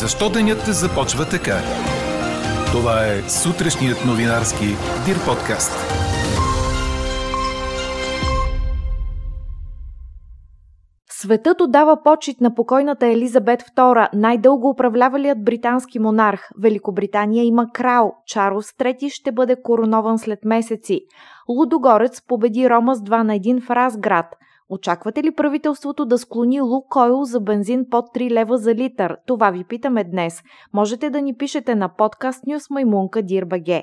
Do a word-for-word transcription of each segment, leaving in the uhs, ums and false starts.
Защо денят започва така? Това е сутрешният новинарски Дир подкаст. Светът отдава почит на покойната Елизабет втора, най-дълго управлявалият британски монарх. Великобритания има крал. Чарлз трети ще бъде коронован след месеци. Лудогорец победи Рома с два на един в Разград. Очаквате ли правителството да склони Лукойл за бензин под три лева за литър? Това ви питаме днес. Можете да ни пишете на подкаст Нюс Маймунка Дирбеге.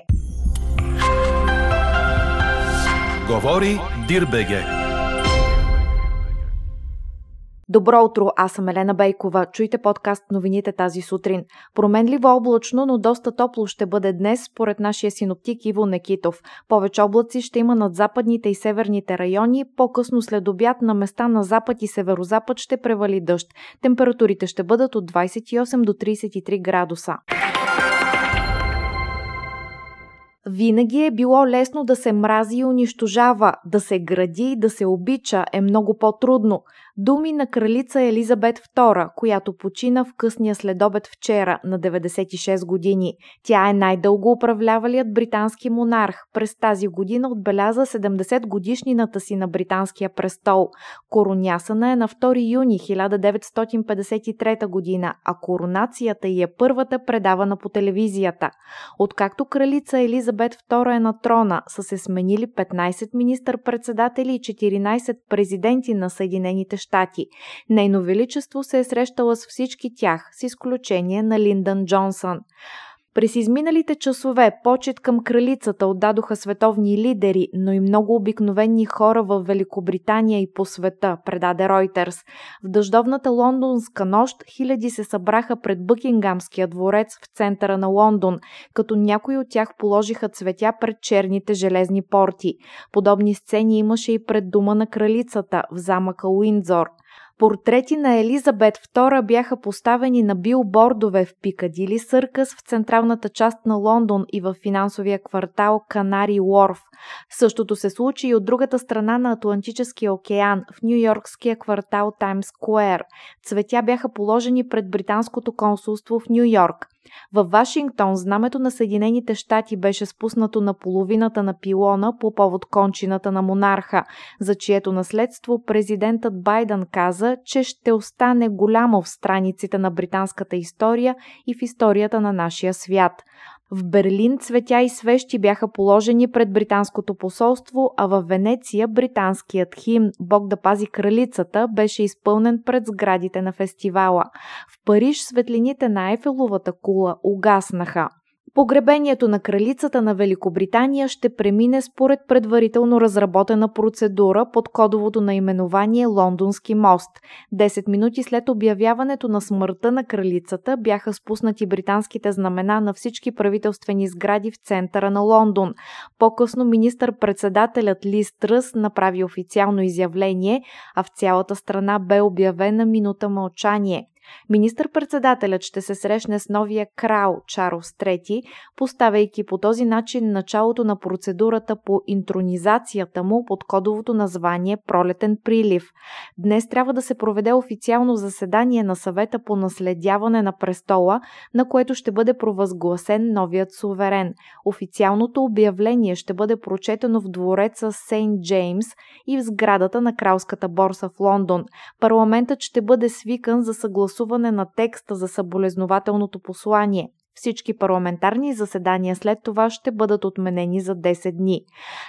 Говори Дирбеге. Добро утро, аз съм Елена Бейкова. Чуйте подкаст новините тази сутрин. Променливо облачно, но доста топло ще бъде днес, според нашия синоптик Иво Некитов. Повече облаци ще има над западните и северните райони. По-късно след обяд на места на запад и северозапад ще превали дъжд. Температурите ще бъдат от двайсет и осем до трийсет и три градуса. Винаги е било лесно да се мрази и унищожава, да се гради и да се обича е много по-трудно. Думи на кралица Елизабет втора, която почина в късния следобед вчера на деветдесет и шест години. Тя е най-дълго управлявалият британски монарх. През тази година отбеляза седемдесет годишнината си на британския престол. Коронясана е на втори юни хиляда деветстотин петдесет и трета година, а коронацията ѝ е първата предавана по телевизията. Откакто кралица Елизабет Елизабет втора е на трона, са се сменили петнайсет министър-председатели и четиринайсет президенти на Съединените щати. Нейно величество се е срещала с всички тях, с изключение на Линдън Джонсън. През изминалите часове почет към кралицата отдадоха световни лидери, но и много обикновени хора в Великобритания и по света, предаде Ройтерс. В дъждовната лондонска нощ хиляди се събраха пред Бъкингамския дворец в центъра на Лондон, като някои от тях положиха цветя пред черните железни порти. Подобни сцени имаше и пред дома на кралицата в замъка Уиндзор. Портрети на Елизабет втора бяха поставени на билбордове в Пикадили Съркъс в централната част на Лондон и в финансовия квартал Канари-Уорф. Същото се случи и от другата страна на Атлантическия океан, в нюйоркския квартал Таймс Скуер. Цветя бяха положени пред британското консулство в Нюйорк. Във Вашингтон знамето на Съединените щати беше спуснато на половината на пилона по повод кончината на монарха, за чието наследство президентът Байден каза, че ще остане голямо в страниците на британската история и в историята на нашия свят. В Берлин цветя и свещи бяха положени пред британското посолство, а във Венеция британският химн «Бог да пази кралицата» беше изпълнен пред сградите на фестивала. В Париж светлините на Айфеловата кула угаснаха. Погребението на кралицата на Великобритания ще премине според предварително разработена процедура под кодовото наименование Лондонски мост. десет минути след обявяването на смъртта на кралицата бяха спуснати британските знамена на всички правителствени сгради в центъра на Лондон. По-късно министър-председателят Лиз Тръс направи официално изявление, а в цялата страна бе обявена минута мълчание. Министър-председателят ще се срещне с новия крал Чарлз трети, поставяйки по този начин началото на процедурата по интронизацията му под кодовото название Пролетен прилив. Днес трябва да се проведе официално заседание на съвета по наследяване на престола, на което ще бъде провъзгласен новият суверен. Официалното обявление ще бъде прочетено в двореца Сейнт Джеймс и в сградата на кралската борса в Лондон. Парламентът ще бъде свикан за съгласуване на текста за съболезнователното послание. Всички парламентарни заседания след това ще бъдат отменени за десет дни.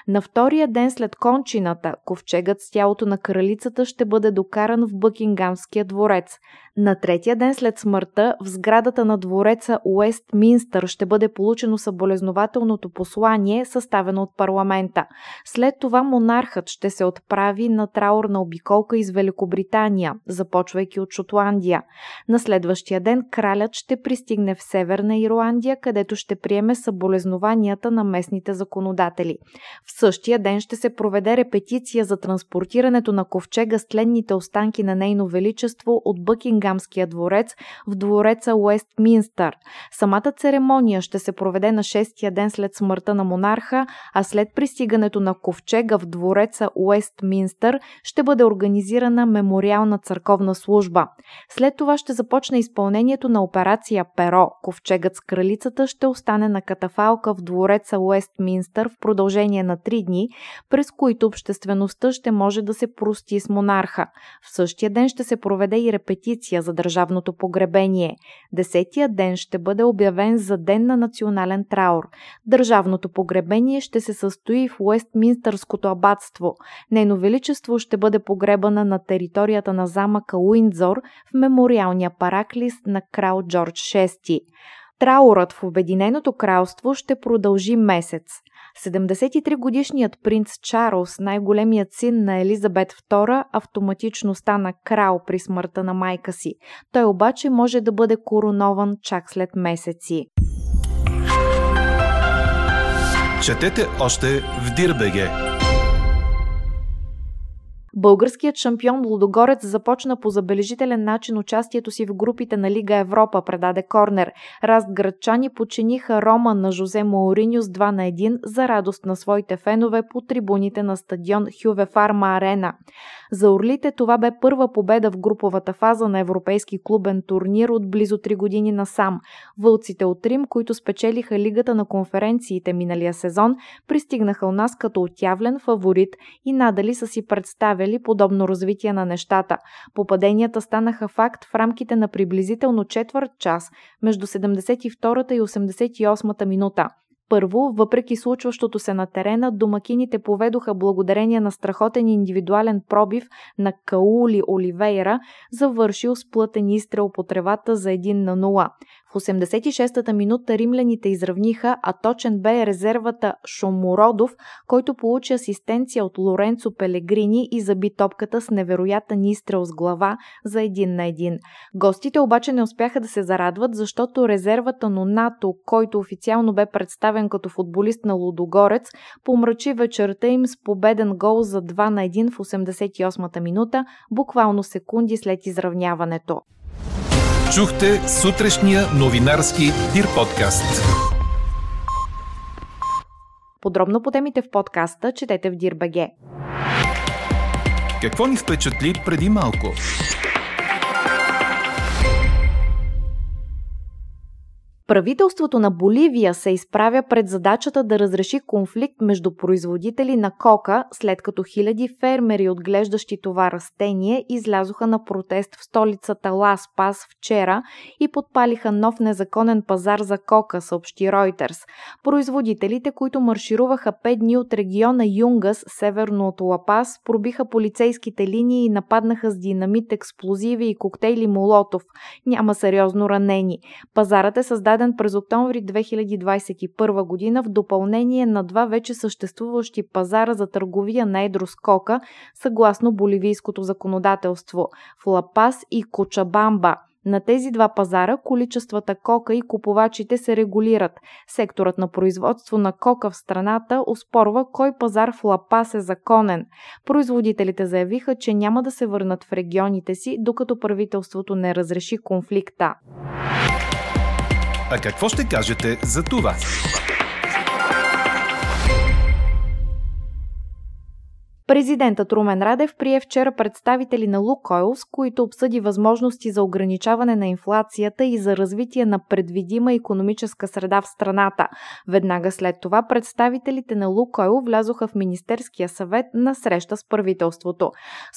На втория ден след кончината, ковчегът с тялото на кралицата ще бъде докаран в Бъкингамския дворец. На третия ден след смъртта в сградата на двореца Уестминстър ще бъде получено съболезнователното послание, съставено от парламента. След това монархът ще се отправи на траурна обиколка из Великобритания, започвайки от Шотландия. На следващия ден кралят ще пристигне в Северна Северна Ирландия, където ще приеме съболезнованията на местните законодатели. В същия ден ще се проведе репетиция за транспортирането на ковчега с тленните останки на Нейно Величество от Бъкингамския дворец в двореца Уестминстър. Самата церемония ще се проведе на шестия ден след смъртта на монарха, а след пристигането на ковчега в двореца Уестминстър ще бъде организирана мемориална църковна служба. След това ще започне изпълнението на операция Перо. Ковчегът с кралицата ще остане на катафалка в двореца Уестминстър в продължение на три дни, през които обществеността ще може да се прости с монарха. В същия ден ще се проведе и репетиция за държавното погребение. Десетия ден ще бъде обявен за ден на национален траур. Държавното погребение ще се състои в Уестминстърското абатство. Нейно величество ще бъде погребана на територията на замъка Уиндзор в мемориалния параклис на крал Джордж шести. Траурът в Обединеното кралство ще продължи месец. седемдесет и три годишният принц Чарлз, най-големият син на Елизабет втора, автоматично стана крал при смъртта на майка си. Той обаче може да бъде коронован чак след месеци. Четете още в Дирбеге. Българският шампион Лудогорец започна по забележителен начин участието си в групите на Лига Европа, предаде Корнер. Разградчани подчиниха Рома на Жозе Моуриньо с два на един за радост на своите фенове по трибуните на стадион Хювефарма Арена. За орлите това бе първа победа в груповата фаза на европейски клубен турнир от близо три години насам. Вълците от Рим, които спечелиха Лигата на конференциите миналия сезон, пристигнаха у нас като отявлен фаворит и надали са си представили подобно развитие на нещата. Попаденията станаха факт в рамките на приблизително четвърт час между седемдесет и втората и осемдесет и осмата минута. Първо, въпреки случващото се на терена, домакините поведоха благодарение на страхотен индивидуален пробив на Каули Оливейра, завършил с плътен изстрел по тревата за един на нула. В осемдесет и шестата минута римляните изравниха, а точен бе резервата Шомуродов, който получи асистенция от Лоренцо Пелегрини и заби топката с невероятен изстрел с глава за един на един. Гостите обаче не успяха да се зарадват, защото резервата Нонато, който официално бе представен като футболист на Лудогорец, помрачи вечерта им с победен гол за два на един в осемдесет и осмата минута, буквално секунди след изравняването. Чухте сутрешния новинарски Дир подкаст. Подробно по темите в подкаста четете в Дир точка бг. Какво ни впечатли преди малко? Правителството на Боливия се изправя пред задачата да разреши конфликт между производители на кока, след като хиляди фермери, отглеждащи това растение, излязоха на протест в столицата Ла Пас вчера и подпалиха нов незаконен пазар за кока, съобщи Ройтерс. Производителите, които маршируваха пет дни от региона Юнгас, северно от Ла Пас, пробиха полицейските линии и нападнаха с динамит, експлозиви и коктейли Молотов. Няма сериозно ранени. Пазарът е създаден през октомври две хиляди двадесет и първа година в допълнение на два вече съществуващи пазара за търговия на едро с кока, съгласно боливийското законодателство в Ла Пас и Кочабамба. На тези два пазара количествата кока и купувачите се регулират. Секторът на производство на кока в страната оспорва кой пазар в Ла Пас е законен. Производителите заявиха, че няма да се върнат в регионите си, докато правителството не разреши конфликта. А какво ще кажете за това? Президентът Румен Радев прие вчера представители на Лукойл, с които обсъди възможности за ограничаване на инфлацията и за развитие на предвидима икономическа среда в страната. Веднага след това представителите на Лукойл влязоха в Министерския съвет на среща с правителството.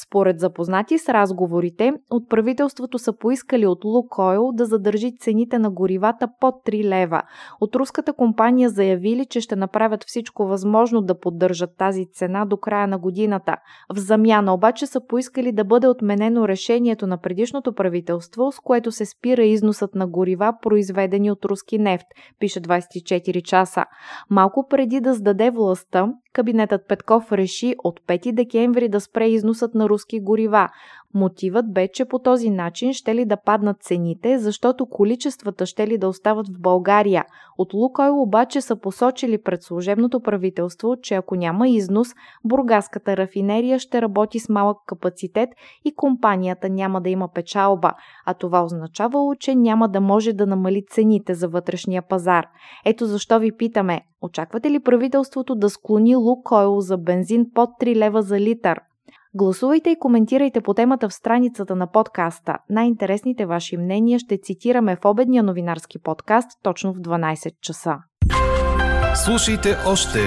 Според запознати с разговорите, от правителството са поискали от Лукойл да задържи цените на горивата под три лева. От руската компания заявили, че ще направят всичко възможно да поддържат тази цена до края на година. В замяна обаче са поискали да бъде отменено решението на предишното правителство, с което се спира износът на горива, произведени от руски нефт, пише двадесет и четири часа. Малко преди да сдаде властта, кабинетът Петков реши от пети декември да спре износът на руски горива. Мотивът бе, че по този начин ще ли да паднат цените, защото количествата ще ли да остават в България. От Лукойл обаче са посочили пред служебното правителство, че ако няма износ, бургаската рафинерия ще работи с малък капацитет и компанията няма да има печалба, а това означавало, че няма да може да намали цените за вътрешния пазар. Ето защо ви питаме, очаквате ли правителството да склони Лукойл за бензин под три лева за литър? Гласувайте и коментирайте по темата в страницата на подкаста. Най-интересните ваши мнения ще цитираме в обедния новинарски подкаст точно в дванайсет часа. Слушайте още,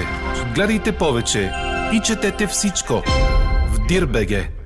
гледайте повече и четете всичко в дир точка бг.